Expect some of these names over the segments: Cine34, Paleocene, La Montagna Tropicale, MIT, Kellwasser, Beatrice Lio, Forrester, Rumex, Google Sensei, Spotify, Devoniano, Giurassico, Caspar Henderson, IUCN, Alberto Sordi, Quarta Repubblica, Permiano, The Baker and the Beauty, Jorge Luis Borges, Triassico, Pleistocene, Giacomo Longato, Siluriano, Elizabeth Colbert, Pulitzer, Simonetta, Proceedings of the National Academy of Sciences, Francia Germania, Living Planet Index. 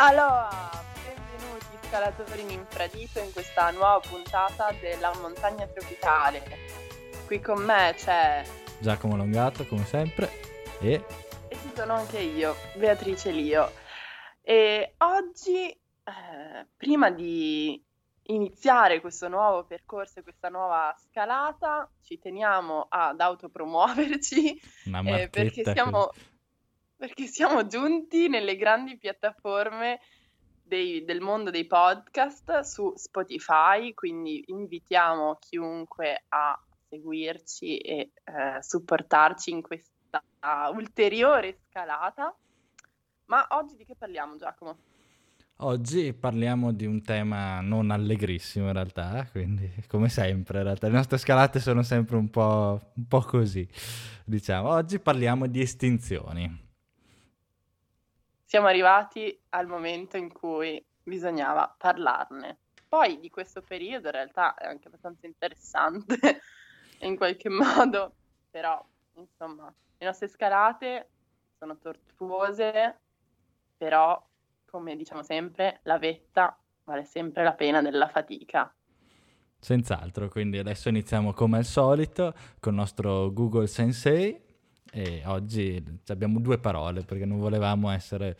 Allora, benvenuti scalatori in infradito in questa nuova puntata della Montagna Tropicale. Qui con me c'è Giacomo Longato, come sempre, e ci sono anche io, Beatrice Lio. E oggi, prima di iniziare questo nuovo percorso e questa nuova scalata, ci teniamo ad autopromuoverci perché siamo... Perché siamo giunti nelle grandi piattaforme del mondo dei podcast su Spotify, quindi invitiamo chiunque a seguirci e supportarci in questa ulteriore scalata. Ma oggi di che parliamo, Giacomo? Oggi parliamo di un tema non allegrissimo in realtà, quindi come sempre in realtà le nostre scalate sono sempre un po' così, diciamo. Oggi parliamo di estinzioni. Siamo arrivati al momento in cui bisognava parlarne. Poi di questo periodo in realtà è anche abbastanza interessante in qualche modo, però insomma le nostre scalate sono tortuose, però come diciamo sempre la vetta vale sempre la pena della fatica. Senz'altro, quindi adesso iniziamo come al solito con il nostro Google Sensei. E oggi abbiamo due parole perché non volevamo essere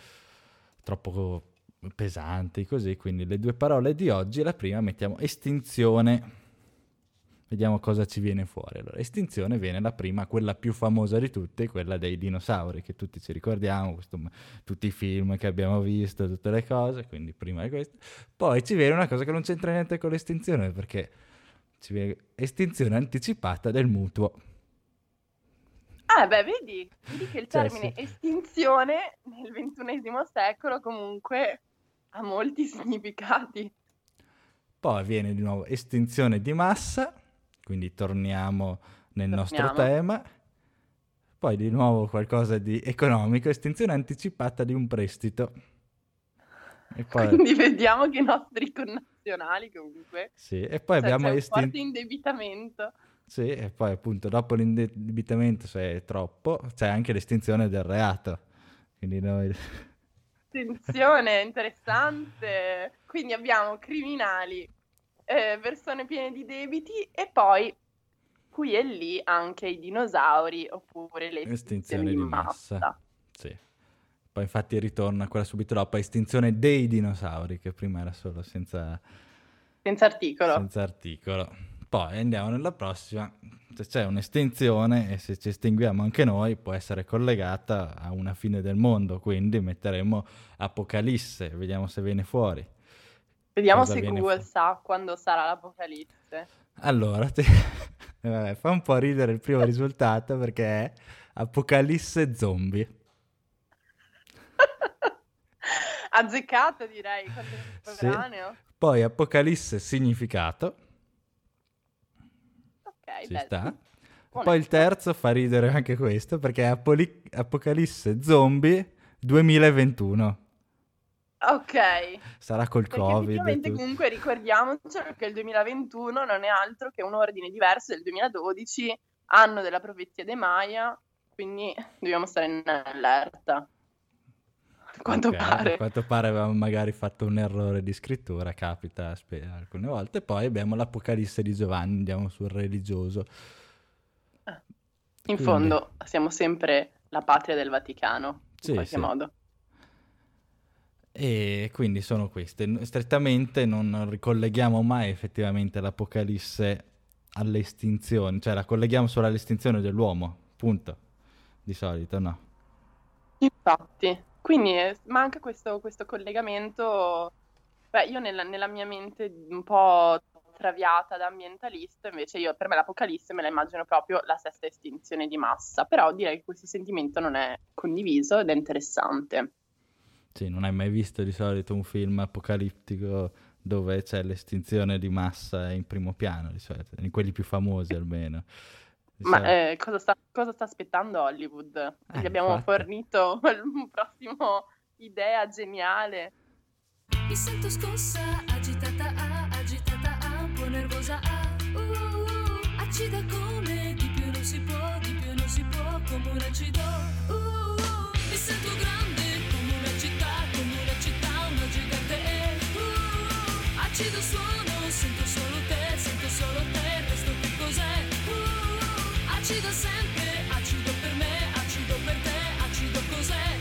troppo pesanti così, quindi le due parole di oggi, la prima mettiamo estinzione, vediamo cosa ci viene fuori. Allora, estinzione viene la prima, quella più famosa di tutte, quella dei dinosauri, che tutti ci ricordiamo, tutti i film che abbiamo visto, tutte le cose, quindi prima di questo. Poi ci viene una cosa che non c'entra niente con l'estinzione, perché ci viene estinzione anticipata del mutuo. Ah beh, vedi che il termine sì. Estinzione nel XXI secolo comunque ha molti significati. Poi viene di nuovo estinzione di massa, quindi torniamo nel nostro tema. Poi di nuovo qualcosa di economico, estinzione anticipata di un prestito. E poi... Quindi vediamo che i nostri connazionali comunque... Sì, e poi abbiamo forte indebitamento. Sì, e poi appunto dopo l'indebitamento, se è troppo, c'è anche l'estinzione del reato. Quindi noi... Attenzione, interessante. Quindi abbiamo criminali, persone piene di debiti e poi qui e lì anche i dinosauri oppure le estinzioni di massa. Sì. Poi infatti ritorna quella subito dopo, estinzione dei dinosauri, che prima era solo senza articolo. Senza articolo. Poi andiamo nella prossima, se c'è un'estinzione e se ci estinguiamo anche noi può essere collegata a una fine del mondo, quindi metteremo apocalisse, vediamo se viene fuori. Vediamo cosa se Google sa quando sarà l'apocalisse. Allora, vabbè, fa un po' ridere il primo risultato perché è apocalisse zombie. Azzeccato direi, sì. Poi apocalisse significato. Ci sta. Poi il terzo fa ridere anche questo perché è Apocalisse Zombie 2021. Ok. Sarà col perché Covid. Comunque ricordiamoci che il 2021 non è altro che un ordine diverso del 2012, anno della profezia dei Maya, quindi dobbiamo stare in allerta. A quanto pare avevamo magari fatto un errore di scrittura, capita alcune volte. Poi abbiamo l'Apocalisse di Giovanni, andiamo sul religioso. In fondo siamo sempre la patria del Vaticano, sì, in qualche modo. E quindi sono queste. Strettamente non ricolleghiamo mai effettivamente l'Apocalisse all'estinzione, cioè la colleghiamo solo all'estinzione dell'uomo, punto. Di solito no. Infatti. Quindi manca questo collegamento. Beh, io nella mia mente un po' traviata da ambientalista, invece per me l'apocalisse me la immagino proprio la sesta estinzione di massa, però direi che questo sentimento non è condiviso ed è interessante. Sì, non hai mai visto di solito un film apocalittico dove c'è l'estinzione di massa in primo piano, di solito, in quelli più famosi almeno. Ma cosa sta aspettando Hollywood? Gli abbiamo fornito un prossimo idea geniale. Mi sento scossa, agitata, un po' nervosa, accida come, di più non si può, come un acido, mi sento grande, come una città, uccido il suono, sento solo te, questo che cos'è? Acido sempre, acido per me, acido per te, acido cos'è?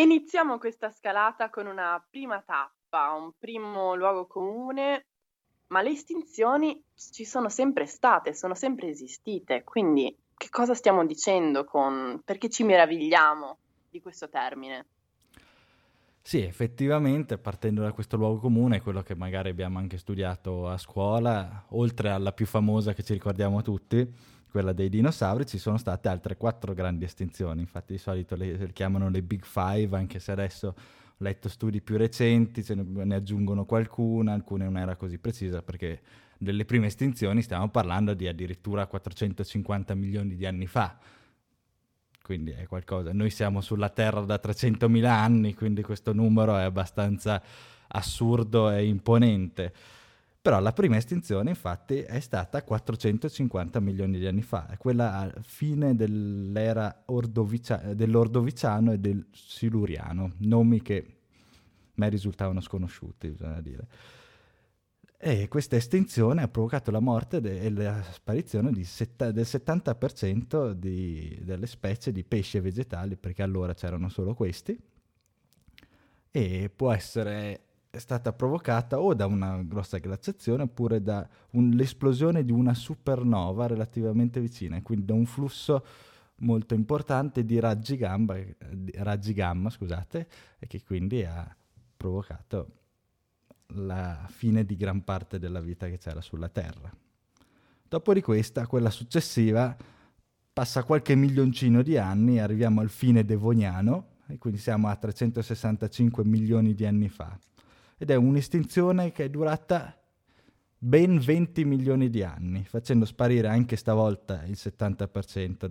Iniziamo questa scalata con una prima tappa, un primo luogo comune, ma le estinzioni ci sono sempre state, sono sempre esistite, quindi che cosa stiamo dicendo con perché ci meravigliamo di questo termine? Sì, effettivamente, partendo da questo luogo comune, quello che magari abbiamo anche studiato a scuola, oltre alla più famosa che ci ricordiamo tutti, quella dei dinosauri, ci sono state altre 4 grandi estinzioni, infatti di solito le chiamano le Big Five, anche se adesso ho letto studi più recenti, ne aggiungono qualcuna, alcune non era così precisa, perché delle prime estinzioni stiamo parlando di addirittura 450 milioni di anni fa, quindi è qualcosa. Noi siamo sulla Terra da 300.000 anni, quindi questo numero è abbastanza assurdo e imponente. Però la prima estinzione, infatti, è stata 450 milioni di anni fa, è quella a fine dell'era dell'Ordoviciano e del Siluriano, nomi che a me risultavano sconosciuti, bisogna dire. E questa estinzione ha provocato la morte e la sparizione del 70% delle specie di pesci e vegetali, perché allora c'erano solo questi, e può essere... è stata provocata o da una grossa glaciazione oppure da l'esplosione di una supernova relativamente vicina, quindi da un flusso molto importante di raggi gamma, e che quindi ha provocato la fine di gran parte della vita che c'era sulla Terra. Dopo di questa, quella successiva, passa qualche milioncino di anni, arriviamo al fine Devoniano, e quindi siamo a 365 milioni di anni fa. Ed è un'estinzione che è durata ben 20 milioni di anni, facendo sparire anche stavolta il 70%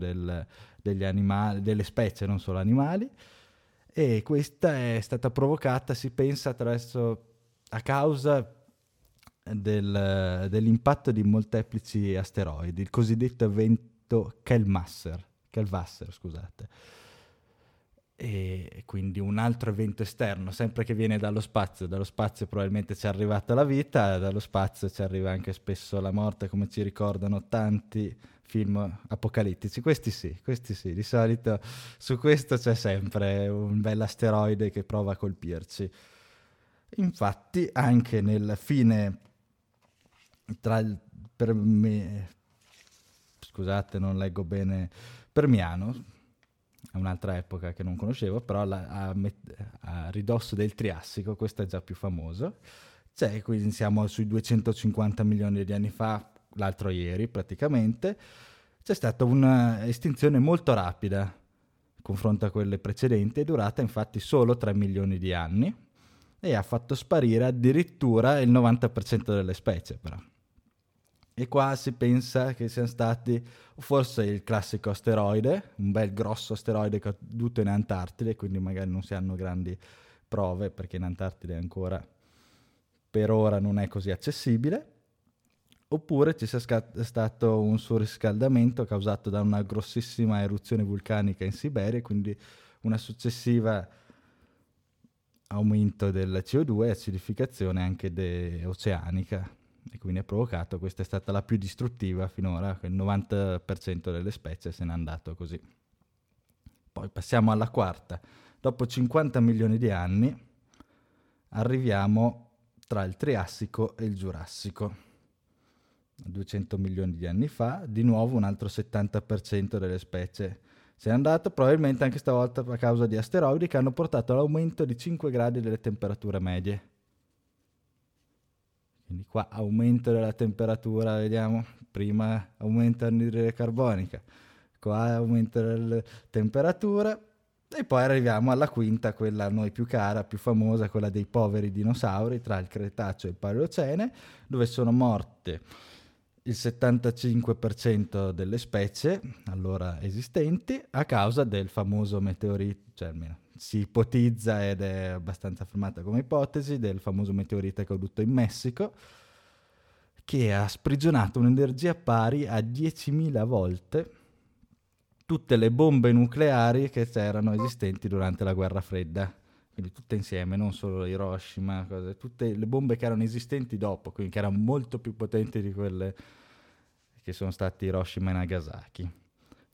degli animali, delle specie, non solo animali, e questa è stata provocata, si pensa, a causa dell'impatto di molteplici asteroidi, il cosiddetto evento Kellwasser. E quindi un altro evento esterno, sempre che viene dallo spazio probabilmente ci è arrivata la vita, dallo spazio ci arriva anche spesso la morte, come ci ricordano tanti film apocalittici, questi sì, di solito su questo c'è sempre un bell'asteroide che prova a colpirci. Infatti anche nel fine, Permiano, è un'altra epoca che non conoscevo, però a ridosso del Triassico, questo è già più famoso, quindi siamo sui 250 milioni di anni fa, l'altro ieri praticamente, c'è stata un'estinzione molto rapida, in confronto a quelle precedenti, è durata infatti solo 3 milioni di anni, e ha fatto sparire addirittura il 90% delle specie però. E qua si pensa che siano stati forse il classico asteroide, un bel grosso asteroide caduto in Antartide, quindi magari non si hanno grandi prove perché in Antartide ancora per ora non è così accessibile, oppure ci sia stato un surriscaldamento causato da una grossissima eruzione vulcanica in Siberia, quindi una successiva aumento del CO2 e acidificazione anche oceanica. E quindi ha provocato, questa è stata la più distruttiva finora, il 90% delle specie se n'è andato così. Poi passiamo alla quarta, dopo 50 milioni di anni arriviamo tra il Triassico e il Giurassico, 200 milioni di anni fa, di nuovo un altro 70% delle specie se n'è andato, probabilmente anche stavolta a causa di asteroidi che hanno portato all'aumento di 5 gradi delle temperature medie. Quindi qua aumento della temperatura, vediamo, prima aumenta l'anidride carbonica, qua aumento della temperatura e poi arriviamo alla quinta, quella a noi più cara, più famosa, quella dei poveri dinosauri tra il Cretaceo e il Paleocene, dove sono morte il 75% delle specie allora esistenti a causa del famoso meteorite, si ipotizza, ed è abbastanza affermata come ipotesi, del famoso meteorite caduto in Messico, che ha sprigionato un'energia pari a 10.000 volte tutte le bombe nucleari che c'erano esistenti durante la Guerra Fredda. Quindi tutte insieme, non solo Hiroshima, cose, tutte le bombe che erano esistenti dopo, quindi che erano molto più potenti di quelle che sono state Hiroshima e Nagasaki.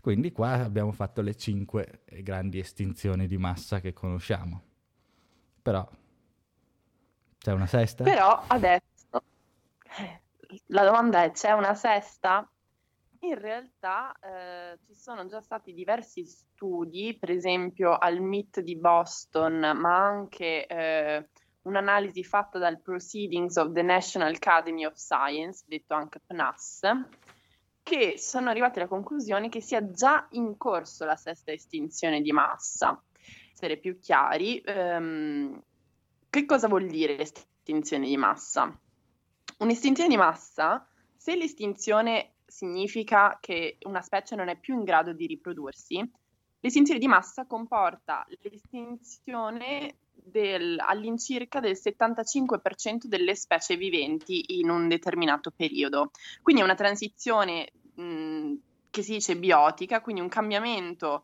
Quindi qua abbiamo fatto le 5 grandi estinzioni di massa che conosciamo. Però c'è una sesta? Però adesso la domanda è: c'è una sesta? In realtà ci sono già stati diversi studi, per esempio al MIT di Boston, ma anche un'analisi fatta dal Proceedings of the National Academy of Sciences, detto anche PNAS, che sono arrivati alla conclusione che sia già in corso la sesta estinzione di massa. Essere più chiari, che cosa vuol dire estinzione di massa? Un'estinzione di massa, se l'estinzione significa che una specie non è più in grado di riprodursi, l'estinzione di massa comporta l'estinzione all'incirca del 75% delle specie viventi in un determinato periodo. Quindi è una transizione che si dice biotica, quindi un cambiamento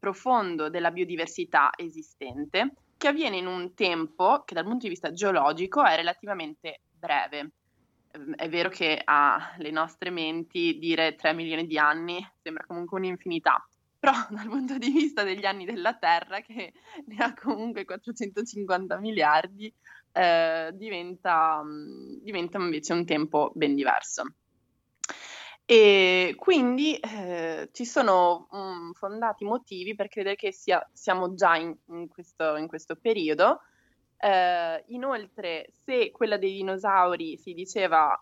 profondo della biodiversità esistente, che avviene in un tempo che dal punto di vista geologico è relativamente breve. È vero che alle nostre menti dire 3 milioni di anni sembra comunque un'infinità, però dal punto di vista degli anni della Terra, che ne ha comunque 450 miliardi, diventa invece un tempo ben diverso. E quindi ci sono fondati motivi per credere che siamo già in questo periodo. Inoltre, se quella dei dinosauri si diceva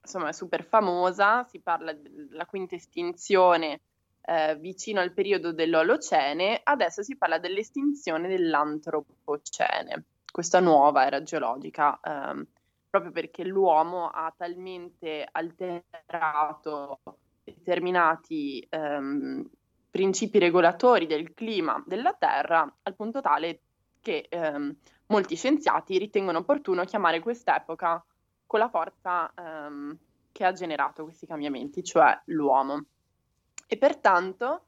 insomma è super famosa, si parla della quinta estinzione vicino al periodo dell'Olocene, adesso si parla dell'estinzione dell'Antropocene, questa nuova era geologica, proprio perché l'uomo ha talmente alterato determinati principi regolatori del clima della Terra al punto tale che molti scienziati ritengono opportuno chiamare quest'epoca con la forza che ha generato questi cambiamenti, cioè l'uomo. E pertanto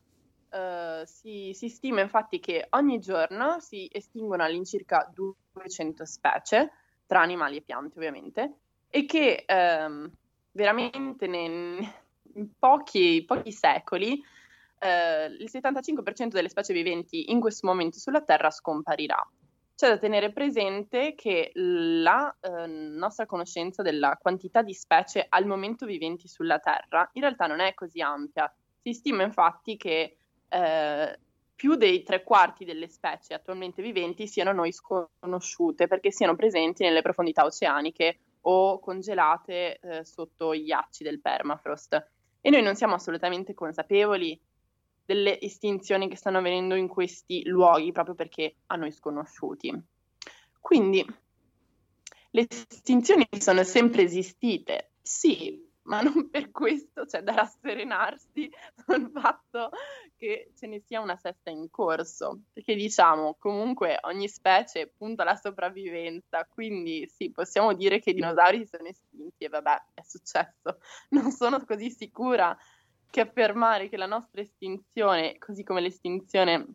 si stima infatti che ogni giorno si estinguono all'incirca 200 specie, tra animali e piante ovviamente, e che veramente in pochi secoli il 75% delle specie viventi in questo momento sulla Terra scomparirà. C'è da tenere presente che la nostra conoscenza della quantità di specie al momento viventi sulla Terra in realtà non è così ampia. Si stima infatti che più dei 3/4 delle specie attualmente viventi siano noi sconosciute, perché siano presenti nelle profondità oceaniche o congelate sotto gli ghiacci del permafrost. E noi non siamo assolutamente consapevoli delle estinzioni che stanno avvenendo in questi luoghi, proprio perché a noi sconosciuti. Quindi le estinzioni sono sempre esistite, sì, ma non per questo c'è da rasserenarsi sul fatto che ce ne sia una sesta in corso, perché diciamo comunque ogni specie punta alla sopravvivenza, quindi sì, possiamo dire che i dinosauri si sono estinti e vabbè, è successo. Non sono così sicura che affermare che la nostra estinzione, così come l'estinzione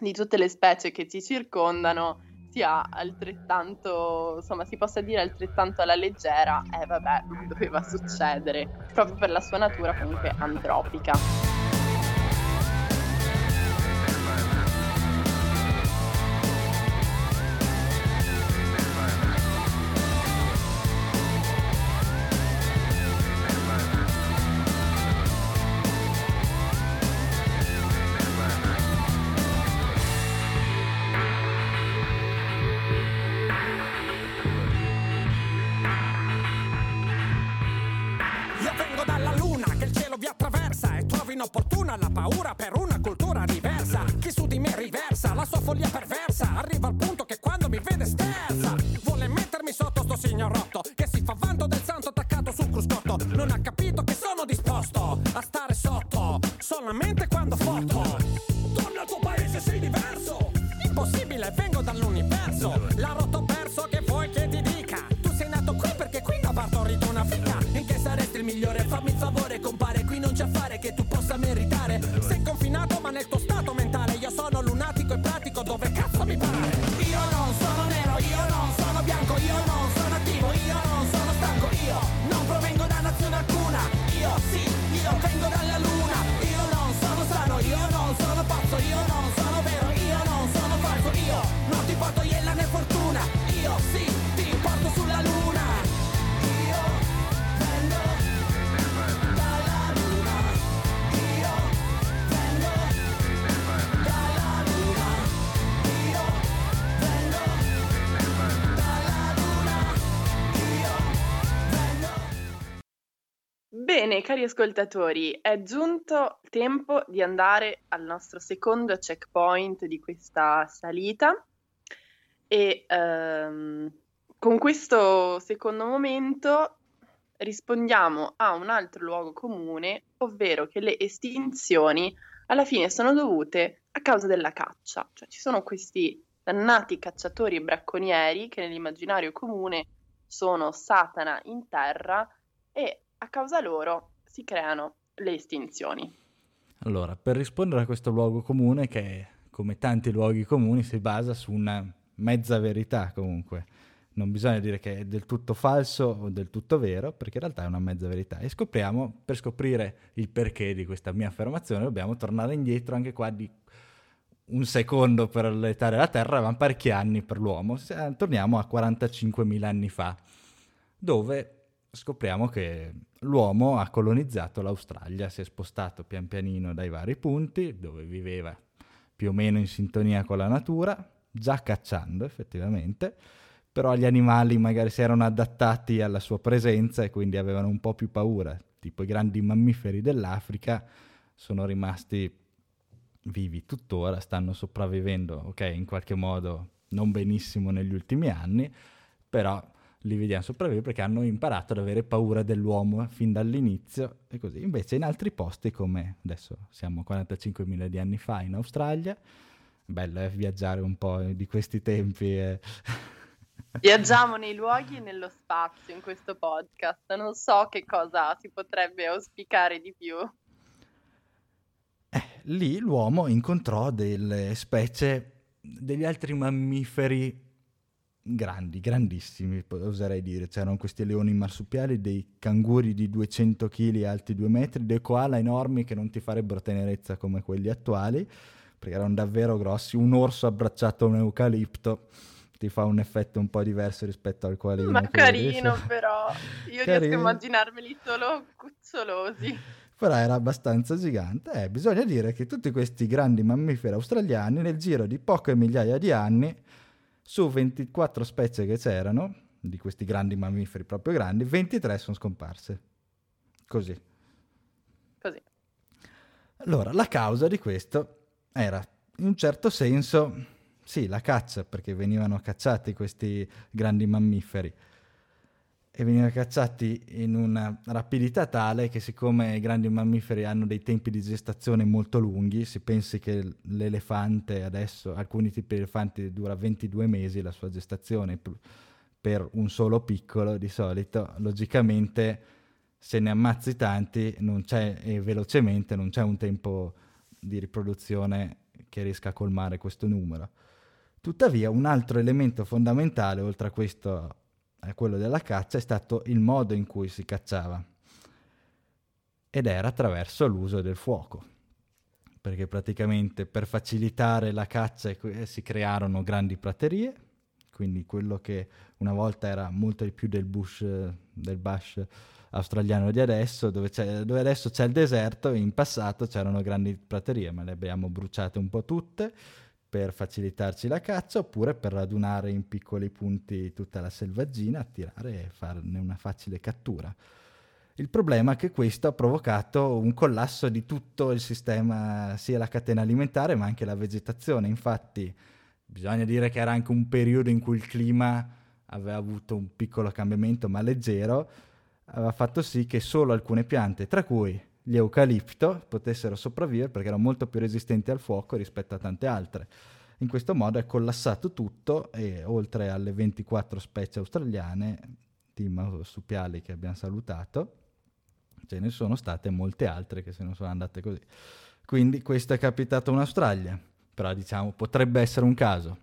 di tutte le specie che ci circondano, sia altrettanto, insomma, si possa dire altrettanto alla leggera, vabbè, non doveva succedere, proprio per la sua natura comunque antropica. Inopportuna la paura per una cultura diversa, chi su di me riversa la sua follia perversa, arriva al punto che quando mi vede sterza vuole mettermi sotto sto signorotto che si fa vanto del santo attaccato sul cruscotto, non ha capito che sono disposto a stare sotto solamente quando fotto. Torna al tuo paese, sei diverso, impossibile, vengo dall'universo, la rotto perso, che vuoi che ti dica, tu sei nato qui perché qui da migliore. Fammi il favore, compare, qui non c'è affare che tu possa meritare. Sei confinato ma nel tuo stato mentale. Io sono lunatico e pratico dove cazzo mi pare. Io non sono nero, io non sono bianco, io non sono attivo, io non sono stanco. Io non provengo da nazione alcuna. Io sì, io vengo dalla luna. Io non sono sano, io non sono pazzo, io non sono vero, io non sono falso. Io non ti porto iella né fortuna. Io sì, ti porto sulla luna. Bene, cari ascoltatori, è giunto il tempo di andare al nostro secondo checkpoint di questa salita e con questo secondo momento rispondiamo a un altro luogo comune, ovvero che le estinzioni alla fine sono dovute a causa della caccia, cioè ci sono questi dannati cacciatori e bracconieri che nell'immaginario comune sono Satana in terra e a causa loro si creano le estinzioni. Allora, per rispondere a questo luogo comune, che come tanti luoghi comuni si basa su una mezza verità comunque, non bisogna dire che è del tutto falso o del tutto vero, perché in realtà è una mezza verità, e scopriamo, per scoprire il perché di questa mia affermazione dobbiamo tornare indietro anche qua di un secondo per l'età della Terra, ma parecchi anni per l'uomo. Torniamo a 45.000 anni fa, dove scopriamo che l'uomo ha colonizzato l'Australia, si è spostato pian pianino dai vari punti dove viveva più o meno in sintonia con la natura, già cacciando effettivamente, però gli animali magari si erano adattati alla sua presenza e quindi avevano un po' più paura, tipo i grandi mammiferi dell'Africa sono rimasti vivi tuttora, stanno sopravvivendo, ok, in qualche modo non benissimo negli ultimi anni, però li vediamo sopravvivere perché hanno imparato ad avere paura dell'uomo fin dall'inizio e così. Invece in altri posti, come adesso siamo 45.000 di anni fa in Australia, bello viaggiare un po' di questi tempi. Viaggiamo nei luoghi e nello spazio in questo podcast, non so che cosa si potrebbe auspicare di più. Lì l'uomo incontrò delle specie, degli altri mammiferi grandi, grandissimi, oserei dire. C'erano questi leoni marsupiali, dei canguri di 200 kg alti 2 metri, dei koala enormi che non ti farebbero tenerezza come quelli attuali, perché erano davvero grossi, un orso abbracciato a un eucalipto ti fa un effetto un po' diverso rispetto al koala. Ma carino però, io carino. Riesco a immaginarmeli solo cucciolosi. Però era abbastanza gigante. Bisogna dire che tutti questi grandi mammiferi australiani nel giro di poche migliaia di anni, su 24 specie che c'erano, di questi grandi mammiferi proprio grandi, 23 sono scomparse. Così. Allora, la causa di questo era, in un certo senso, sì, la caccia, perché venivano cacciati questi grandi mammiferi. E venivano cacciati in una rapidità tale che, siccome i grandi mammiferi hanno dei tempi di gestazione molto lunghi, si pensi che l'elefante adesso, alcuni tipi di elefanti dura 22 mesi la sua gestazione per un solo piccolo di solito, logicamente se ne ammazzi tanti non c'è, e velocemente non c'è un tempo di riproduzione che riesca a colmare questo numero. Tuttavia un altro elemento fondamentale oltre a questo, quello della caccia, è stato il modo in cui si cacciava, ed era attraverso l'uso del fuoco, perché praticamente per facilitare la caccia si crearono grandi praterie, quindi quello che una volta era molto di più del bush australiano di adesso, dove adesso c'è il deserto, in passato c'erano grandi praterie, ma le abbiamo bruciate un po' tutte per facilitarci la caccia, oppure per radunare in piccoli punti tutta la selvaggina, attirare e farne una facile cattura. Il problema è che questo ha provocato un collasso di tutto il sistema, sia la catena alimentare ma anche la vegetazione. Infatti bisogna dire che era anche un periodo in cui il clima aveva avuto un piccolo cambiamento ma leggero, aveva fatto sì che solo alcune piante, tra cui gli eucalipto, potessero sopravvivere perché erano molto più resistenti al fuoco rispetto a tante altre. In questo modo è collassato tutto e oltre alle 24 specie australiane, team marsupiali che abbiamo salutato, ce ne sono state molte altre che se ne sono andate così. Quindi questa è capitata in Australia, però diciamo potrebbe essere un caso.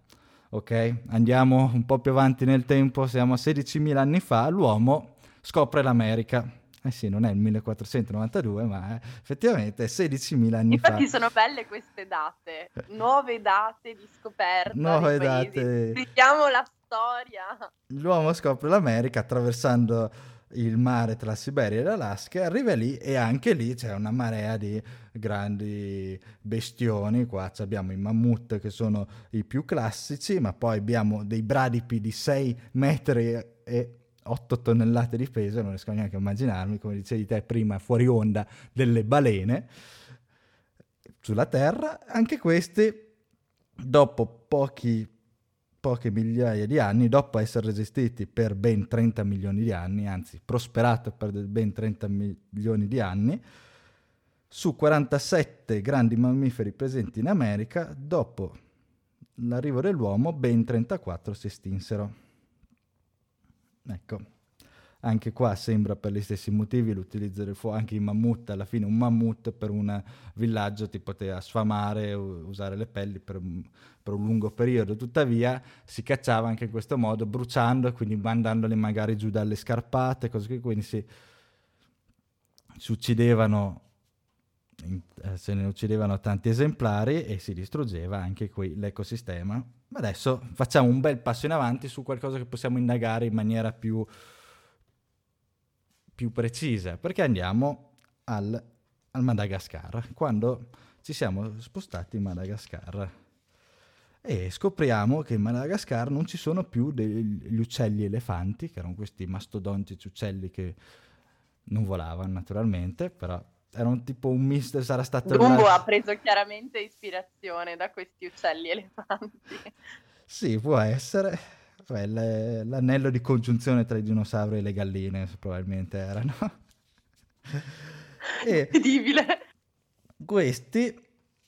Ok, andiamo un po' più avanti nel tempo, siamo a 16.000 anni fa, l'uomo scopre l'America. Eh sì, non è il 1492, ma effettivamente è 16.000 anni fa. Infatti sono belle queste date, nuove date di scoperta. Nuove date. Scriviamo la storia. L'uomo scopre l'America attraversando il mare tra la Siberia e l'Alaska, arriva lì e anche lì c'è una marea di grandi bestioni. Qua abbiamo i mammut che sono i più classici, ma poi abbiamo dei bradipi di 6 metri e 8 tonnellate di peso, non riesco neanche a immaginarmi, come dicevi te prima fuori onda, delle balene sulla Terra. Anche questi, dopo poche migliaia di anni, dopo essere resistiti per ben 30 milioni di anni, anzi prosperato per ben 30 milioni di anni, su 47 grandi mammiferi presenti in America, dopo l'arrivo dell'uomo ben 34 si estinsero. Ecco, anche qua sembra per gli stessi motivi l'utilizzo del fuoco. Anche i mammut, alla fine un mammut per un villaggio ti poteva sfamare, usare le pelli per un lungo periodo, tuttavia si cacciava anche in questo modo, bruciando, quindi mandandoli magari giù dalle scarpate, cose che quindi si uccidevano, se ne uccidevano tanti esemplari e si distruggeva anche qui l'ecosistema. Ma adesso facciamo un bel passo in avanti su qualcosa che possiamo indagare in maniera più precisa, perché andiamo al Madagascar, quando ci siamo spostati in Madagascar e scopriamo che in Madagascar non ci sono più degli uccelli elefanti, che erano questi mastodontici uccelli che non volavano naturalmente, però erano tipo un misto, sarà stato... Dumbo ha preso chiaramente ispirazione da questi uccelli elefanti. Sì, può essere. Beh, l'anello di congiunzione tra i dinosauri e le galline probabilmente erano. Incredibile. Questi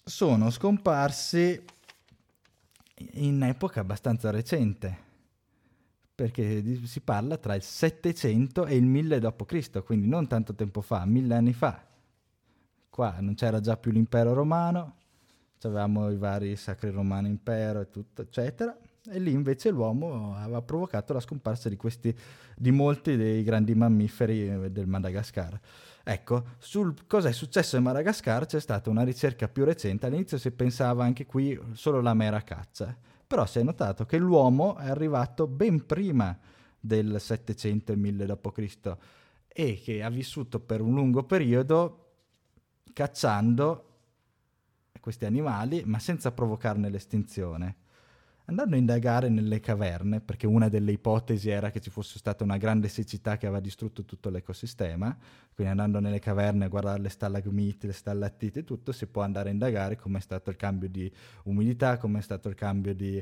sono scomparsi in epoca abbastanza recente, perché si parla tra il 700 e il 1000 d.C., quindi non tanto tempo fa, 1000 anni fa. Qua non c'era già più l'impero romano, c'avevamo i vari sacri romani impero e tutto, eccetera. E lì invece l'uomo aveva provocato la scomparsa di molti dei grandi mammiferi del Madagascar. Ecco, sul cosa è successo in Madagascar c'è stata una ricerca più recente. All'inizio si pensava anche qui solo la mera caccia, però si è notato che l'uomo è arrivato ben prima del 700 e 1000 d.C. e che ha vissuto per un lungo periodo cacciando questi animali, ma senza provocarne l'estinzione, andando a indagare nelle caverne, perché una delle ipotesi era che ci fosse stata una grande siccità che aveva distrutto tutto l'ecosistema. Quindi andando nelle caverne a guardare le stalagmiti, le stalattite e tutto, si può andare a indagare com'è stato il cambio di umidità, com'è stato il cambio di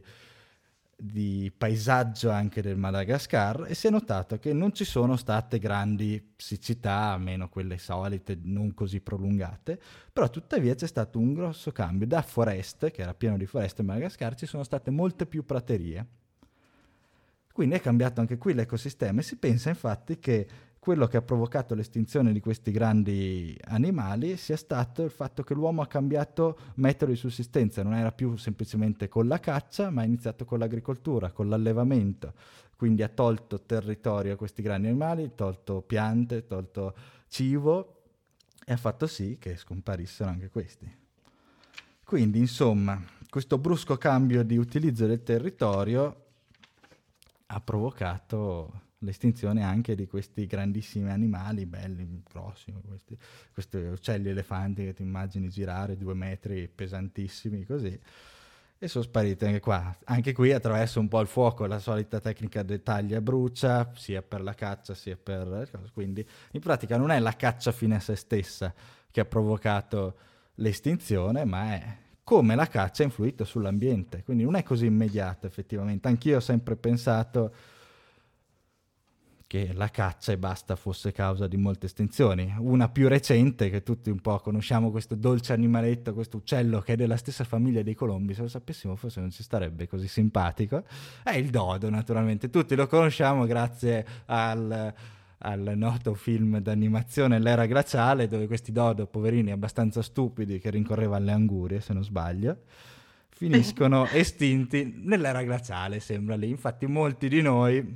paesaggio anche del Madagascar, e si è notato che non ci sono state grandi siccità, a meno quelle solite, non così prolungate, però tuttavia c'è stato un grosso cambio. Da foreste, che era pieno di foreste in Madagascar, ci sono state molte più praterie, quindi è cambiato anche qui l'ecosistema. E si pensa infatti che quello che ha provocato l'estinzione di questi grandi animali sia stato il fatto che l'uomo ha cambiato metodo di sussistenza, non era più semplicemente con la caccia, ma ha iniziato con l'agricoltura, con l'allevamento. Quindi ha tolto territorio a questi grandi animali, tolto piante, tolto cibo, e ha fatto sì che scomparissero anche questi. Quindi, insomma, questo brusco cambio di utilizzo del territorio ha provocato l'estinzione anche di questi grandissimi animali, belli, grossi, questi uccelli elefanti che ti immagini girare, 2 metri, pesantissimi, così, e sono spariti anche qua. Anche qui attraverso un po' il fuoco, la solita tecnica del taglia e brucia, sia per la caccia sia per... Quindi in pratica non è la caccia fine a se stessa che ha provocato l'estinzione, ma è come la caccia ha influito sull'ambiente. Quindi non è così immediato effettivamente. Anch'io ho sempre pensato che la caccia e basta fosse causa di molte estinzioni. Una più recente, che tutti un po' conosciamo, questo dolce animaletto, questo uccello che è della stessa famiglia dei colombi, se lo sapessimo forse non ci starebbe così simpatico, è il dodo naturalmente. Tutti lo conosciamo grazie al al noto film d'animazione L'era glaciale, dove questi dodo poverini abbastanza stupidi che rincorreva alle angurie, se non sbaglio, finiscono estinti nell'era glaciale, sembra lì. Infatti molti di noi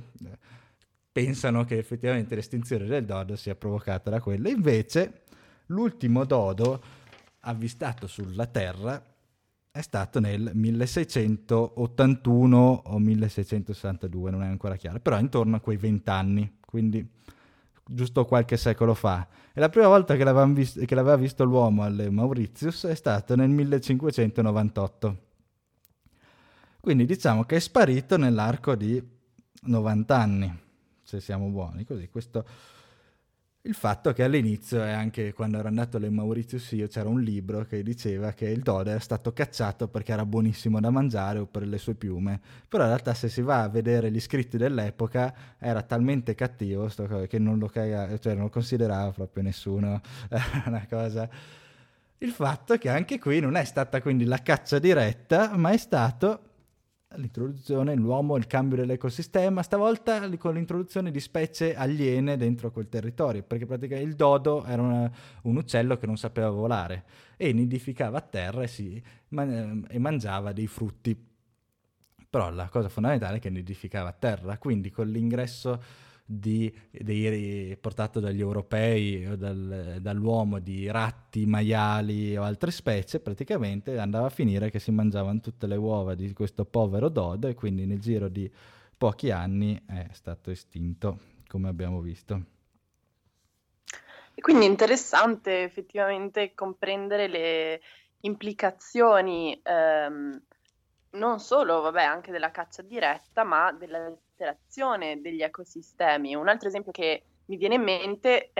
pensano che effettivamente l'estinzione del dodo sia provocata da quello. Invece l'ultimo dodo avvistato sulla Terra è stato nel 1681 o 1662, non è ancora chiaro, però intorno a quei 20 anni, quindi giusto qualche secolo fa. E la prima volta che l'aveva visto l'uomo alle Mauritius è stato nel 1598. Quindi diciamo che è sparito nell'arco di 90 anni, se siamo buoni, così. Questo, il fatto che all'inizio, e anche quando ero andato alle Mauritius io, c'era un libro che diceva che il dodo era stato cacciato perché era buonissimo da mangiare o per le sue piume, però in realtà se si va a vedere gli scritti dell'epoca era talmente cattivo che non lo considerava proprio nessuno una cosa. Il fatto è che anche qui non è stata quindi la caccia diretta, ma è stato l'introduzione, l'uomo, il cambio dell'ecosistema, stavolta con l'introduzione di specie aliene dentro quel territorio, perché praticamente il dodo era un uccello che non sapeva volare e nidificava a terra e mangiava dei frutti. Però la cosa fondamentale è che nidificava a terra, quindi con l'ingresso portato dagli europei o dall'uomo di ratti, maiali o altre specie, praticamente andava a finire che si mangiavano tutte le uova di questo povero dodo, e quindi nel giro di pochi anni è stato estinto, come abbiamo visto. E quindi è interessante effettivamente comprendere le implicazioni non solo, anche della caccia diretta, ma della alterazione degli ecosistemi. Un altro esempio che mi viene in mente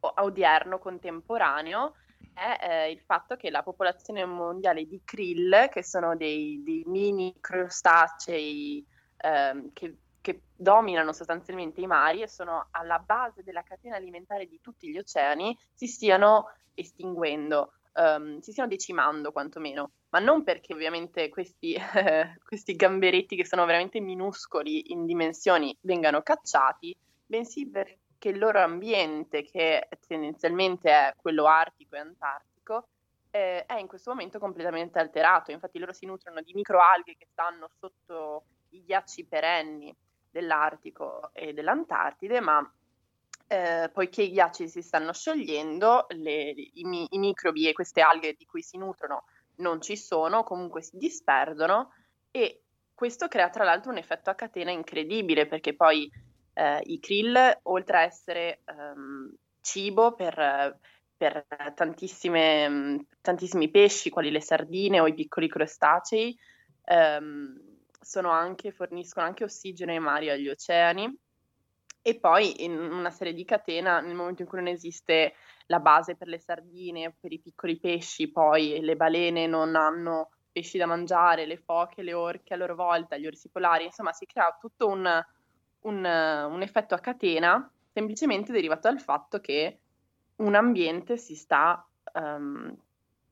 odierno, contemporaneo, è il fatto che la popolazione mondiale di krill, che sono dei mini crostacei che dominano sostanzialmente i mari e sono alla base della catena alimentare di tutti gli oceani, si stiano estinguendo. Si stiano decimando quantomeno, ma non perché ovviamente questi gamberetti, che sono veramente minuscoli in dimensioni, vengano cacciati, bensì perché il loro ambiente, che tendenzialmente è quello artico e antartico, è in questo momento completamente alterato. Infatti loro si nutrono di microalghe che stanno sotto i ghiacci perenni dell'Artico e dell'Antartide, ma poiché i ghiacci si stanno sciogliendo, i microbi e queste alghe di cui si nutrono non ci sono, comunque si disperdono, e questo crea tra l'altro un effetto a catena incredibile, perché poi i krill, oltre a essere cibo per tantissimi pesci, quali le sardine o i piccoli crostacei, forniscono anche ossigeno ai mari e agli oceani. E poi in una serie di catena, nel momento in cui non esiste la base per le sardine, per i piccoli pesci, poi le balene non hanno pesci da mangiare, le foche, le orche a loro volta, gli orsi polari, insomma si crea tutto un effetto a catena, semplicemente derivato dal fatto che un ambiente si sta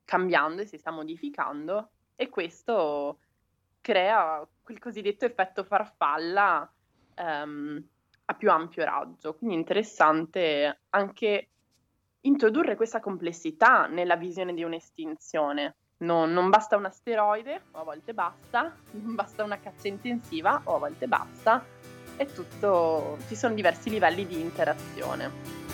cambiando e si sta modificando, e questo crea quel cosiddetto effetto farfalla a più ampio raggio. Quindi è interessante anche introdurre questa complessità nella visione di un'estinzione. Non basta un asteroide, o a volte basta, non basta una caccia intensiva, o a volte basta, è tutto, ci sono diversi livelli di interazione.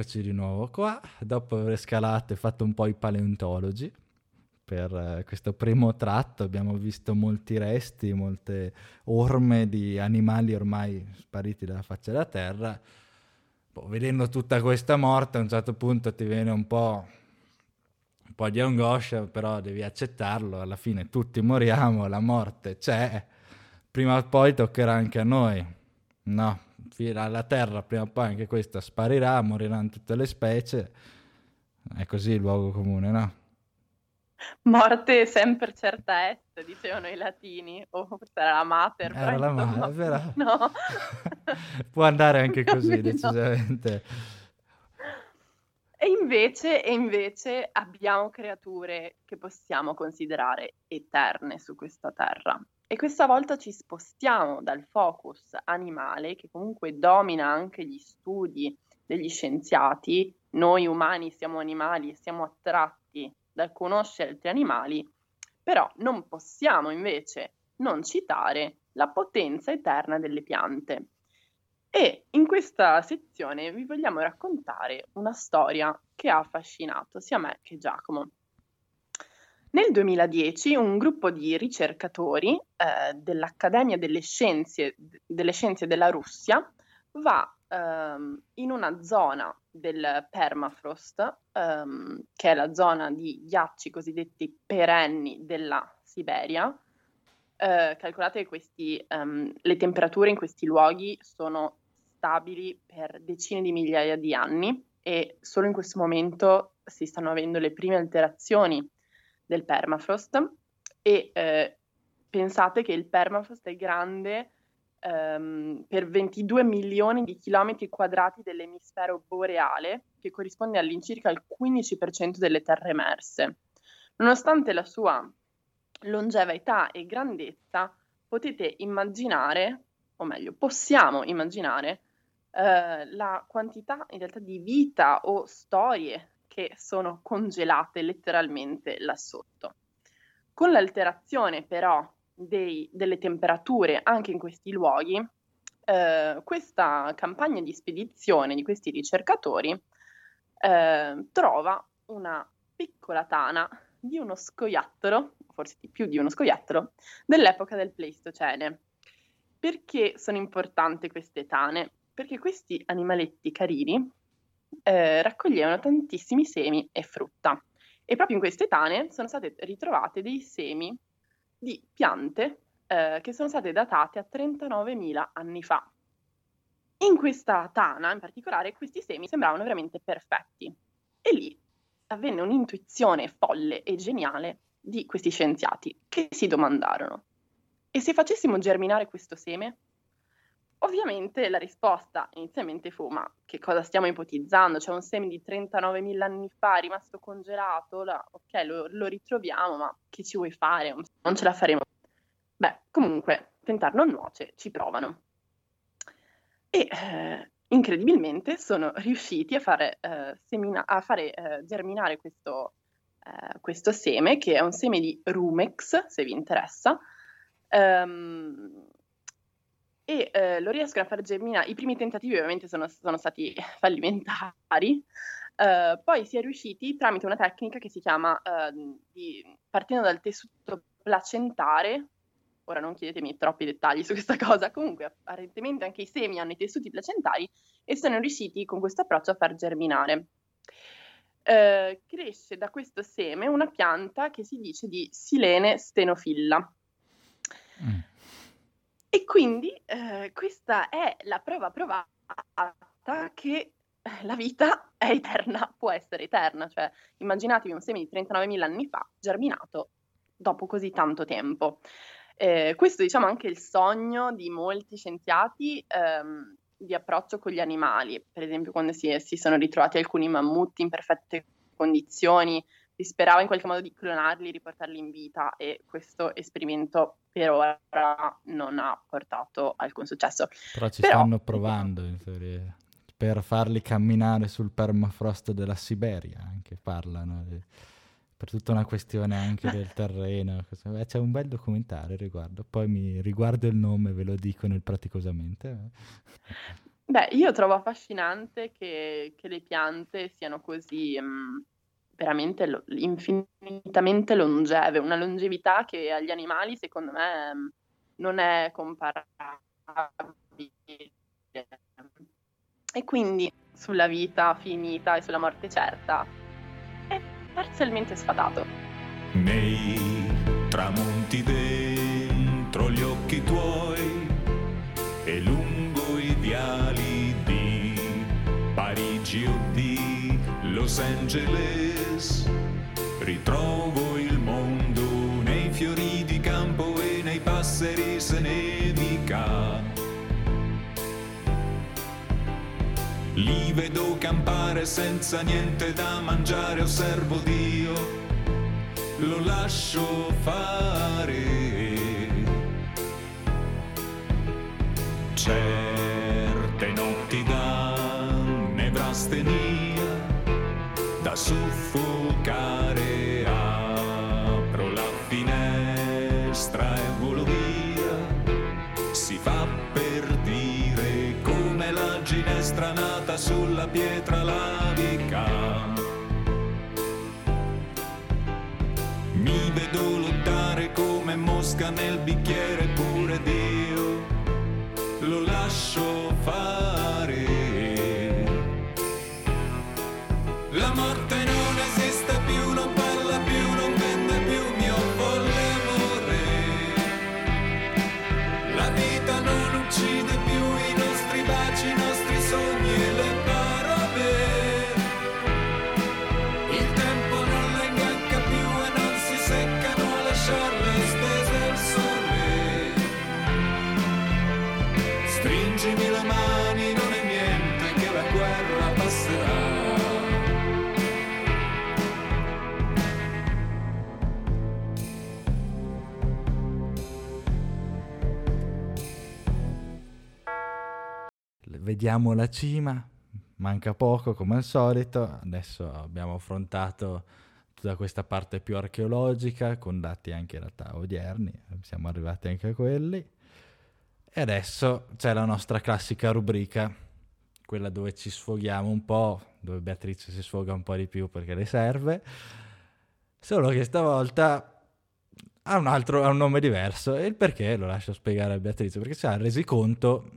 Eccoci di nuovo qua, dopo aver scalato e fatto un po' i paleontologi. Per questo primo tratto abbiamo visto molti resti, molte orme di animali ormai spariti dalla faccia della terra. Vedendo tutta questa morte, a un certo punto ti viene un po' di angoscia, però devi accettarlo, alla fine tutti moriamo, la morte c'è, prima o poi toccherà anche a noi, no? La terra prima o poi anche questa sparirà, moriranno tutte le specie, è così il luogo comune, no? Morte sempre certa est, dicevano i latini, o forse era la mater. Era la mater, vero? No. Può andare anche così, no. Decisamente. E invece abbiamo creature che possiamo considerare eterne su questa terra. E questa volta ci spostiamo dal focus animale, che comunque domina anche gli studi degli scienziati. Noi umani siamo animali e siamo attratti dal conoscere altri animali, però non possiamo invece non citare la potenza eterna delle piante. E in questa sezione vi vogliamo raccontare una storia che ha affascinato sia me che Giacomo. Nel 2010 un gruppo di ricercatori dell'Accademia delle Scienze della Russia va in una zona del permafrost, che è la zona di ghiacci cosiddetti perenni della Siberia. Calcolate che le temperature in questi luoghi sono stabili per decine di migliaia di anni e solo in questo momento si stanno avendo le prime alterazioni del permafrost e pensate che il permafrost è grande per 22 milioni di chilometri quadrati dell'emisfero boreale, che corrisponde all'incirca al 15% delle terre emerse. Nonostante la sua longevità e grandezza, potete immaginare, o meglio, possiamo immaginare la quantità in realtà di vita o storie che sono congelate letteralmente là sotto. Con l'alterazione però delle temperature anche in questi luoghi, questa campagna di spedizione di questi ricercatori trova una piccola tana di uno scoiattolo, forse di più di uno scoiattolo, dell'epoca del Pleistocene. Perché sono importanti queste tane? Perché questi animaletti carini raccoglievano tantissimi semi e frutta, e proprio in queste tane sono state ritrovate dei semi di piante che sono state datate a 39.000 anni fa. In questa tana, in particolare, questi semi sembravano veramente perfetti. E lì avvenne un'intuizione folle e geniale di questi scienziati, che si domandarono: e se facessimo germinare questo seme? Ovviamente la risposta inizialmente fu: ma che cosa stiamo ipotizzando? C'è un seme di 39.000 anni fa rimasto congelato, ok, lo ritroviamo, ma che ci vuoi fare? Non ce la faremo. Beh, comunque, tentar non nuoce, ci provano. E incredibilmente sono riusciti a fare germinare questo seme, che è un seme di Rumex, se vi interessa, e lo riescono a far germinare. I primi tentativi ovviamente sono stati fallimentari, poi si è riusciti tramite una tecnica che si chiama, partendo dal tessuto placentare, ora non chiedetemi troppi dettagli su questa cosa, comunque apparentemente anche i semi hanno i tessuti placentari e sono riusciti con questo approccio a far germinare. Cresce da questo seme una pianta che si dice di Silene stenophylla. E quindi questa è la prova provata che la vita è eterna, può essere eterna. Cioè, immaginatevi un seme di 39.000 anni fa germinato dopo così tanto tempo. Questo, diciamo, anche il sogno di molti scienziati di approccio con gli animali. Per esempio, quando si sono ritrovati alcuni mammuti in perfette condizioni, si sperava in qualche modo di clonarli e riportarli in vita, e questo esperimento per ora non ha portato alcun successo. Però stanno provando, in teoria, per farli camminare sul permafrost della Siberia, anche parlano, per tutta una questione anche del terreno. C'è un bel documentario riguardo, poi mi riguardo il nome, ve lo dico nel praticosamente. Beh, io trovo affascinante che le piante siano così veramente infinitamente longeve, una longevità che agli animali secondo me non è comparabile. E quindi sulla vita finita e sulla morte certa è parzialmente sfatato. Nei tramonti dentro gli occhi tuoi e lungo i viali di Parigi o di Los Angeles ritrovo il mondo nei fiori di campo e nei passeri se ne dica. Li vedo campare senza niente da mangiare, osservo Dio, lo lascio fare. Certe notti da nevrastenia, da soffocare, apro la finestra e volo via, si fa per dire come la ginestra nata sulla pietra lavica. Mi vedo lottare come mosca nel bicchiere, pure Dio lo lascio fare. La morte non esiste più, non parla più, non vende più, mio folle amore. La vita non uccide più, i nostri baci, i nostri sogni e le parole. Il tempo non la ingaggia più e non si seccano a lasciarle stese al sole. Stringimi la mano, non è niente che la guerra passerà. Vediamo la cima, manca poco come al solito. Adesso abbiamo affrontato tutta questa parte più archeologica con dati anche in realtà odierni, siamo arrivati anche a quelli. E adesso c'è la nostra classica rubrica, quella dove ci sfoghiamo un po', dove Beatrice si sfoga un po' di più perché le serve, solo che stavolta ha un nome diverso, e il perché lo lascio spiegare a Beatrice, perché si è resi conto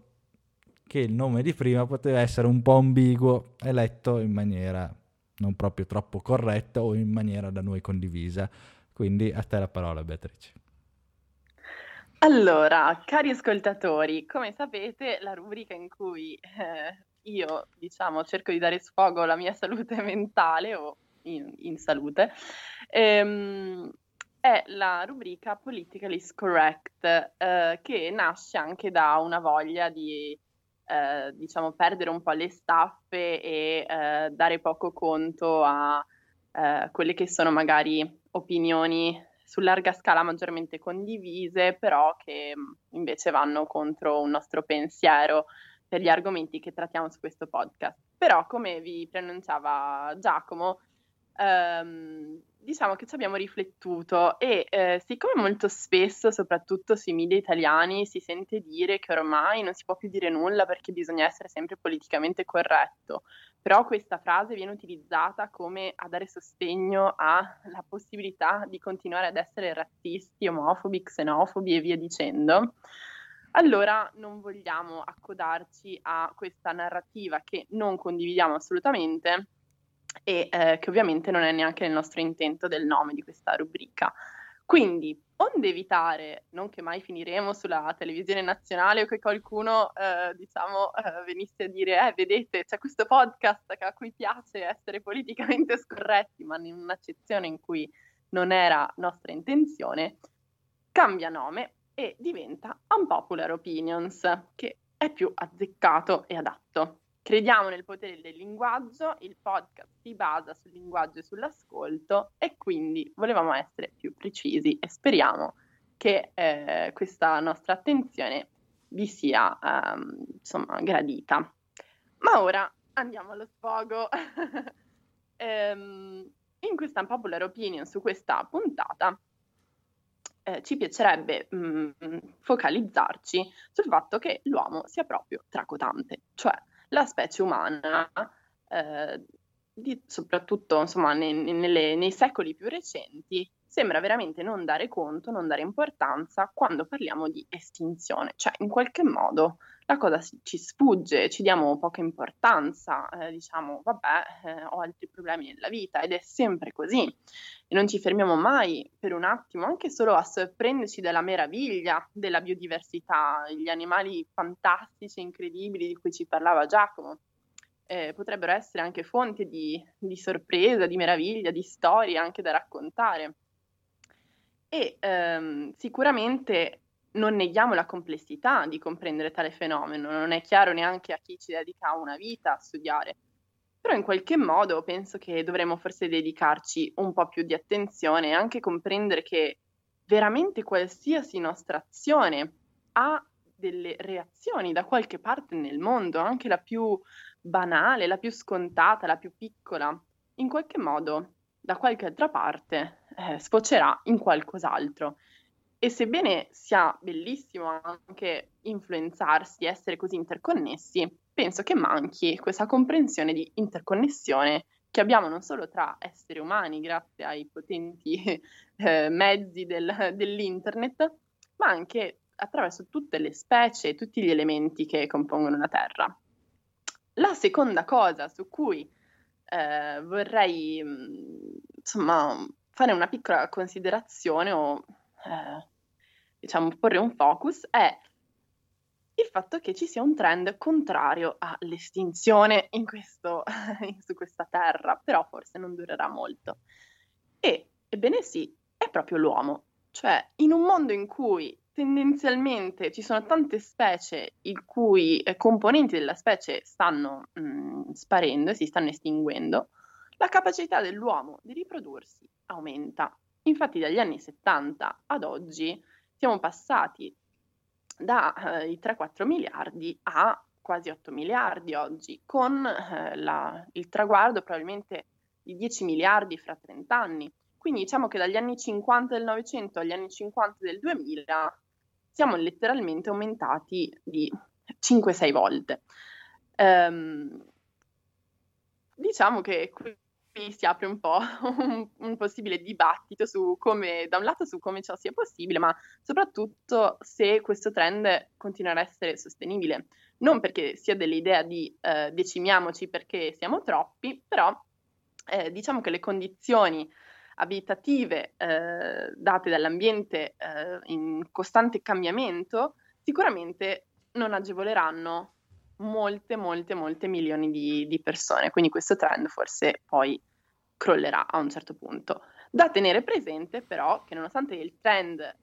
che il nome di prima poteva essere un po' ambiguo e letto in maniera non proprio troppo corretta o in maniera da noi condivisa. Quindi a te la parola, Beatrice. Allora, cari ascoltatori, come sapete la rubrica in cui io, cerco di dare sfogo alla mia salute mentale o in salute è la rubrica Politically Correct, che nasce anche da una voglia di perdere un po' le staffe e dare poco conto a quelle che sono magari opinioni su larga scala maggiormente condivise, però che invece vanno contro un nostro pensiero per gli argomenti che trattiamo su questo podcast. Però, come vi preannunciava Giacomo, che ci abbiamo riflettuto e siccome molto spesso, soprattutto sui media italiani, si sente dire che ormai non si può più dire nulla perché bisogna essere sempre politicamente corretto, però questa frase viene utilizzata come a dare sostegno alla possibilità di continuare ad essere razzisti, omofobi, xenofobi e via dicendo, allora non vogliamo accodarci a questa narrativa che non condividiamo assolutamente e che ovviamente non è neanche nel nostro intento del nome di questa rubrica. Quindi, onde evitare, non che mai finiremo sulla televisione nazionale o che qualcuno venisse a dire vedete, c'è questo podcast a cui piace essere politicamente scorretti, ma in un'accezione in cui non era nostra intenzione, cambia nome e diventa Unpopular Opinions, che è più azzeccato e adatto. Crediamo nel potere del linguaggio, il podcast si basa sul linguaggio e sull'ascolto e quindi volevamo essere più precisi e speriamo che questa nostra attenzione vi sia gradita. Ma ora andiamo allo sfogo. In questa Unpopular Opinion, su questa puntata, ci piacerebbe focalizzarci sul fatto che l'uomo sia proprio tracotante, cioè la specie umana, soprattutto insomma, nei secoli più recenti, sembra veramente non dare conto, non dare importanza quando parliamo di estinzione, cioè in qualche modo la cosa ci sfugge, ci diamo poca importanza, diciamo vabbè, ho altri problemi nella vita, ed è sempre così, e non ci fermiamo mai per un attimo anche solo a sorprenderci della meraviglia della biodiversità, gli animali fantastici e incredibili di cui ci parlava Giacomo. Potrebbero essere anche fonti di sorpresa, di meraviglia, di storie anche da raccontare. E sicuramente non neghiamo la complessità di comprendere tale fenomeno, non è chiaro neanche a chi ci dedica una vita a studiare, però in qualche modo penso che dovremmo forse dedicarci un po' più di attenzione e anche comprendere che veramente qualsiasi nostra azione ha delle reazioni da qualche parte nel mondo, anche la più banale, la più scontata, la più piccola, in qualche modo da qualche altra parte sfocerà in qualcos'altro. E sebbene sia bellissimo anche influenzarsi, essere così interconnessi, penso che manchi questa comprensione di interconnessione che abbiamo non solo tra esseri umani, grazie ai potenti mezzi dell'internet, ma anche attraverso tutte le specie e tutti gli elementi che compongono la Terra. La seconda cosa su cui vorrei insomma fare una piccola considerazione o diciamo porre un focus è il fatto che ci sia un trend contrario all'estinzione su questa terra, però forse non durerà molto. E ebbene sì, è proprio l'uomo, cioè in un mondo in cui tendenzialmente ci sono tante specie i cui componenti della specie stanno sparendo e si stanno estinguendo, la capacità dell'uomo di riprodursi aumenta. Infatti dagli anni 70 ad oggi siamo passati dai 3-4 miliardi a quasi 8 miliardi oggi, con il traguardo probabilmente di 10 miliardi fra 30 anni. Quindi diciamo che dagli anni 50 del Novecento agli anni 50 del 2000 siamo letteralmente aumentati di 5-6 volte. Diciamo che qui si apre un po' un possibile dibattito su come, da un lato su come ciò sia possibile, ma soprattutto se questo trend continuerà a essere sostenibile. Non perché sia dell'idea di decimiamoci perché siamo troppi, però diciamo che le condizioni abitative date dall'ambiente in costante cambiamento sicuramente non agevoleranno molte milioni di persone, quindi questo trend forse poi crollerà a un certo punto. Da tenere presente però che nonostante il trend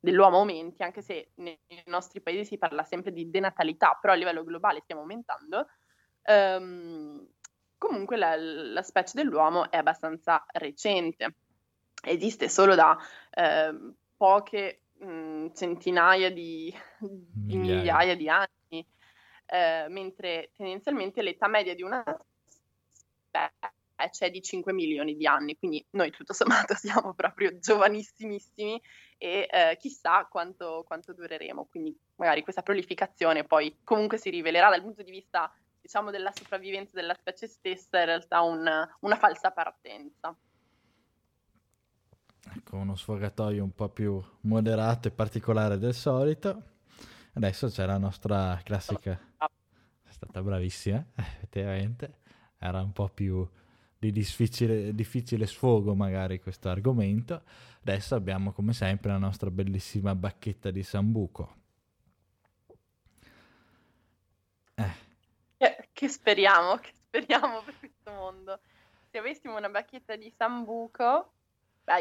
dell'uomo aumenti, anche se nei nostri paesi si parla sempre di denatalità, però a livello globale stiamo aumentando, comunque la specie dell'uomo è abbastanza recente, esiste solo da poche centinaia di migliaia di anni, mentre tendenzialmente l'età media di una specie è di 5 milioni di anni, quindi noi tutto sommato siamo proprio giovanissimissimi e chissà quanto dureremo, quindi magari questa prolificazione poi comunque si rivelerà dal punto di vista diciamo della sopravvivenza della specie stessa in realtà una falsa partenza. Ecco, uno sfogatoio un po' più moderato e particolare del solito. Adesso c'è la nostra classica, è stata bravissima, effettivamente, era un po' più di difficile sfogo magari questo argomento. Adesso abbiamo come sempre la nostra bellissima bacchetta di Sambuco. Che speriamo per questo mondo. Se avessimo una bacchetta di Sambuco,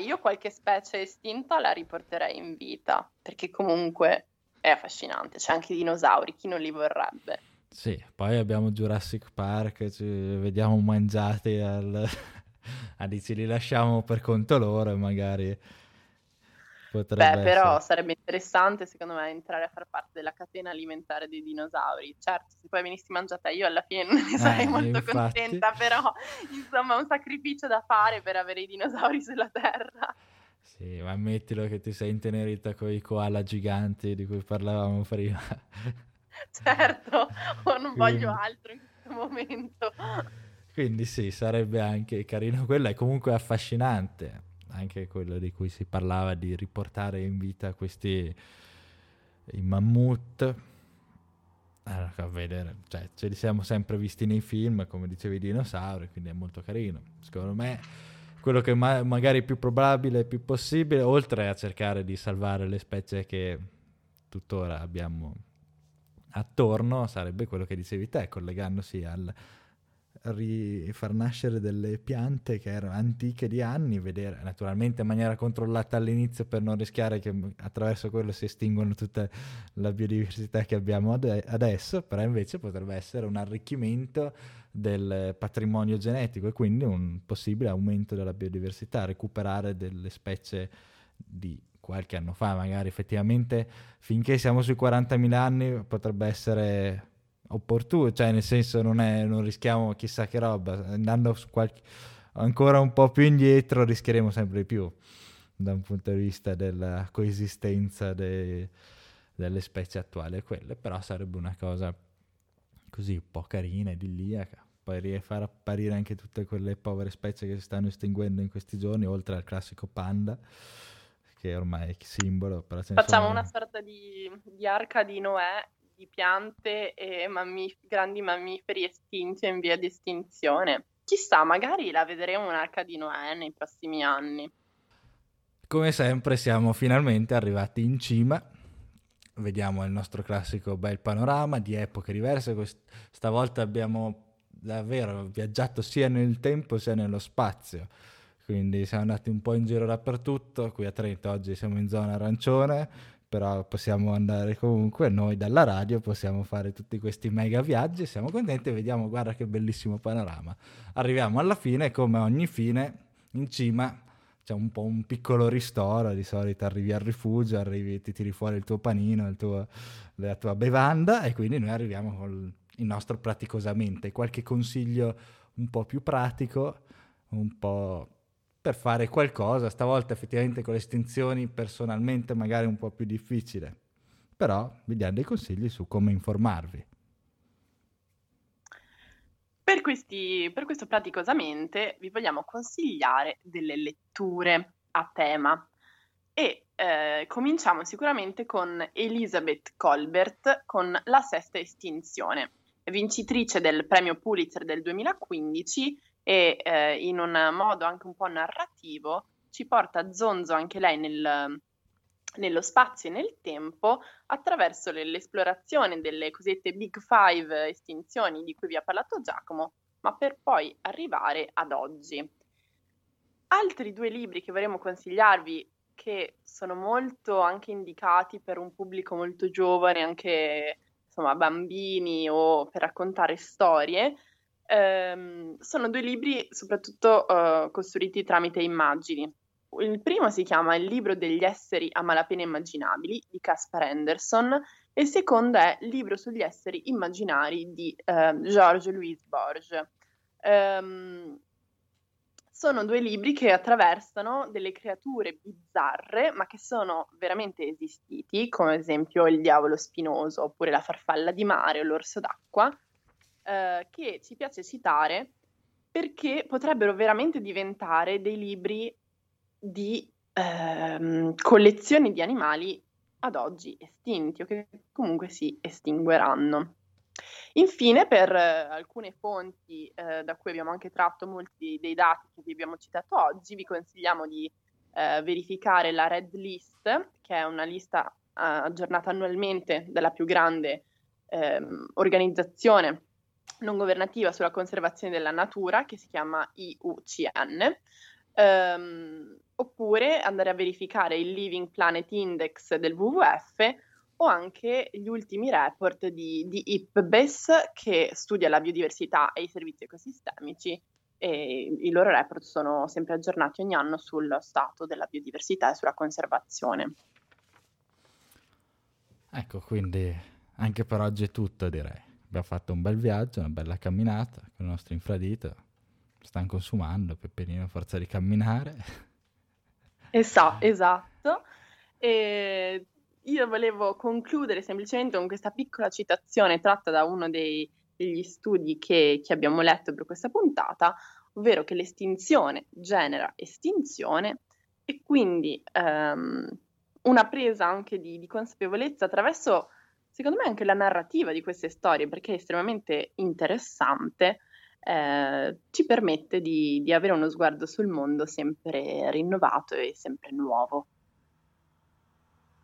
io qualche specie estinta la riporterei in vita, perché comunque è affascinante, c'è anche i dinosauri, chi non li vorrebbe? Sì, poi abbiamo Jurassic Park, ci vediamo mangiati ce li lasciamo per conto loro e magari potrebbe però sarebbe interessante secondo me entrare a far parte della catena alimentare dei dinosauri. Certo, se poi venissi mangiata io alla fine non ne sarei molto contenta, però insomma è un sacrificio da fare per avere i dinosauri sulla Terra. Sì, ma ammettilo che ti sei intenerita con i koala giganti di cui parlavamo prima. Certo, non voglio altro in questo momento. Quindi sì, sarebbe anche carino quello, è comunque affascinante anche quello di cui si parlava, di riportare in vita questi i mammut. Allora, a vedere, cioè, ce li siamo sempre visti nei film, come dicevi, i dinosauri, quindi è molto carino. Secondo me quello che magari è più probabile e più possibile, oltre a cercare di salvare le specie che tuttora abbiamo attorno, sarebbe quello che dicevi te, collegandosi al far nascere delle piante che erano antiche di anni, vedere naturalmente in maniera controllata all'inizio per non rischiare che attraverso quello si estinguano tutta la biodiversità che abbiamo adesso, però invece potrebbe essere un arricchimento del patrimonio genetico e quindi un possibile aumento della biodiversità, recuperare delle specie di qualche anno fa, magari effettivamente finché siamo sui 40.000 anni potrebbe essere opportuno, cioè nel senso non rischiamo chissà che roba, andando su ancora un po' più indietro rischieremo sempre di più da un punto di vista della coesistenza delle specie attuali e quelle, però sarebbe una cosa così un po' carina, idilliaca, poi far apparire anche tutte quelle povere specie che si stanno estinguendo in questi giorni, oltre al classico panda che ormai è simbolo. Facciamo una sorta di arca di Noè di piante e grandi mammiferi estinti in via di estinzione. Chissà, magari la vedremo un'arca di Noè nei prossimi anni. Come sempre siamo finalmente arrivati in cima, vediamo il nostro classico bel panorama di epoche diverse. Stavolta abbiamo davvero viaggiato sia nel tempo sia nello spazio, quindi siamo andati un po' in giro dappertutto. Qui a Trento oggi siamo in zona arancione, però possiamo andare comunque, noi dalla radio possiamo fare tutti questi mega viaggi, siamo contenti e vediamo, guarda che bellissimo panorama. Arriviamo alla fine, come ogni fine, in cima c'è un po' un piccolo ristoro, di solito arrivi al rifugio, ti tiri fuori il tuo panino, la tua bevanda e quindi noi arriviamo con il nostro praticosamente, qualche consiglio un po' più pratico, un po' per fare qualcosa, stavolta effettivamente con le estinzioni personalmente magari un po' più difficile, però vi diamo dei consigli su come informarvi. Per questo praticosamente vi vogliamo consigliare delle letture a tema e cominciamo sicuramente con Elizabeth Colbert con La sesta estinzione, vincitrice del premio Pulitzer del 2015, e in un modo anche un po' narrativo ci porta a zonzo anche lei nello spazio e nel tempo attraverso l'esplorazione delle cosiddette Big Five estinzioni di cui vi ha parlato Giacomo, ma per poi arrivare ad oggi. Altri due libri che vorremmo consigliarvi, che sono molto anche indicati per un pubblico molto giovane, anche insomma bambini o per raccontare storie, sono due libri soprattutto costruiti tramite immagini. Il primo si chiama Il libro degli esseri a malapena immaginabili di Caspar Henderson e il secondo è Il libro sugli esseri immaginari di Jorge Luis Borges. Sono due libri che attraversano delle creature bizzarre ma che sono veramente esistiti, come ad esempio il diavolo spinoso oppure la farfalla di mare o l'orso d'acqua, che ci piace citare perché potrebbero veramente diventare dei libri di collezioni di animali ad oggi estinti o che comunque si estingueranno. Infine, per alcune fonti da cui abbiamo anche tratto molti dei dati che vi abbiamo citato oggi, vi consigliamo di verificare la Red List, che è una lista aggiornata annualmente dalla più grande organizzazione non governativa sulla conservazione della natura, che si chiama IUCN, oppure andare a verificare il Living Planet Index del WWF o anche gli ultimi report di IPBES, che studia la biodiversità e i servizi ecosistemici, e i loro report sono sempre aggiornati ogni anno sul stato della biodiversità e sulla conservazione. Ecco, quindi anche per oggi è tutto, direi. Abbiamo fatto un bel viaggio, una bella camminata con il nostro infradito, stanno consumando, Peppinino, forza di camminare. Esatto. E io volevo concludere semplicemente con questa piccola citazione tratta da uno degli studi che abbiamo letto per questa puntata, ovvero che l'estinzione genera estinzione, e quindi una presa anche di consapevolezza attraverso, secondo me, anche la narrativa di queste storie, perché è estremamente interessante, ci permette di avere uno sguardo sul mondo sempre rinnovato e sempre nuovo.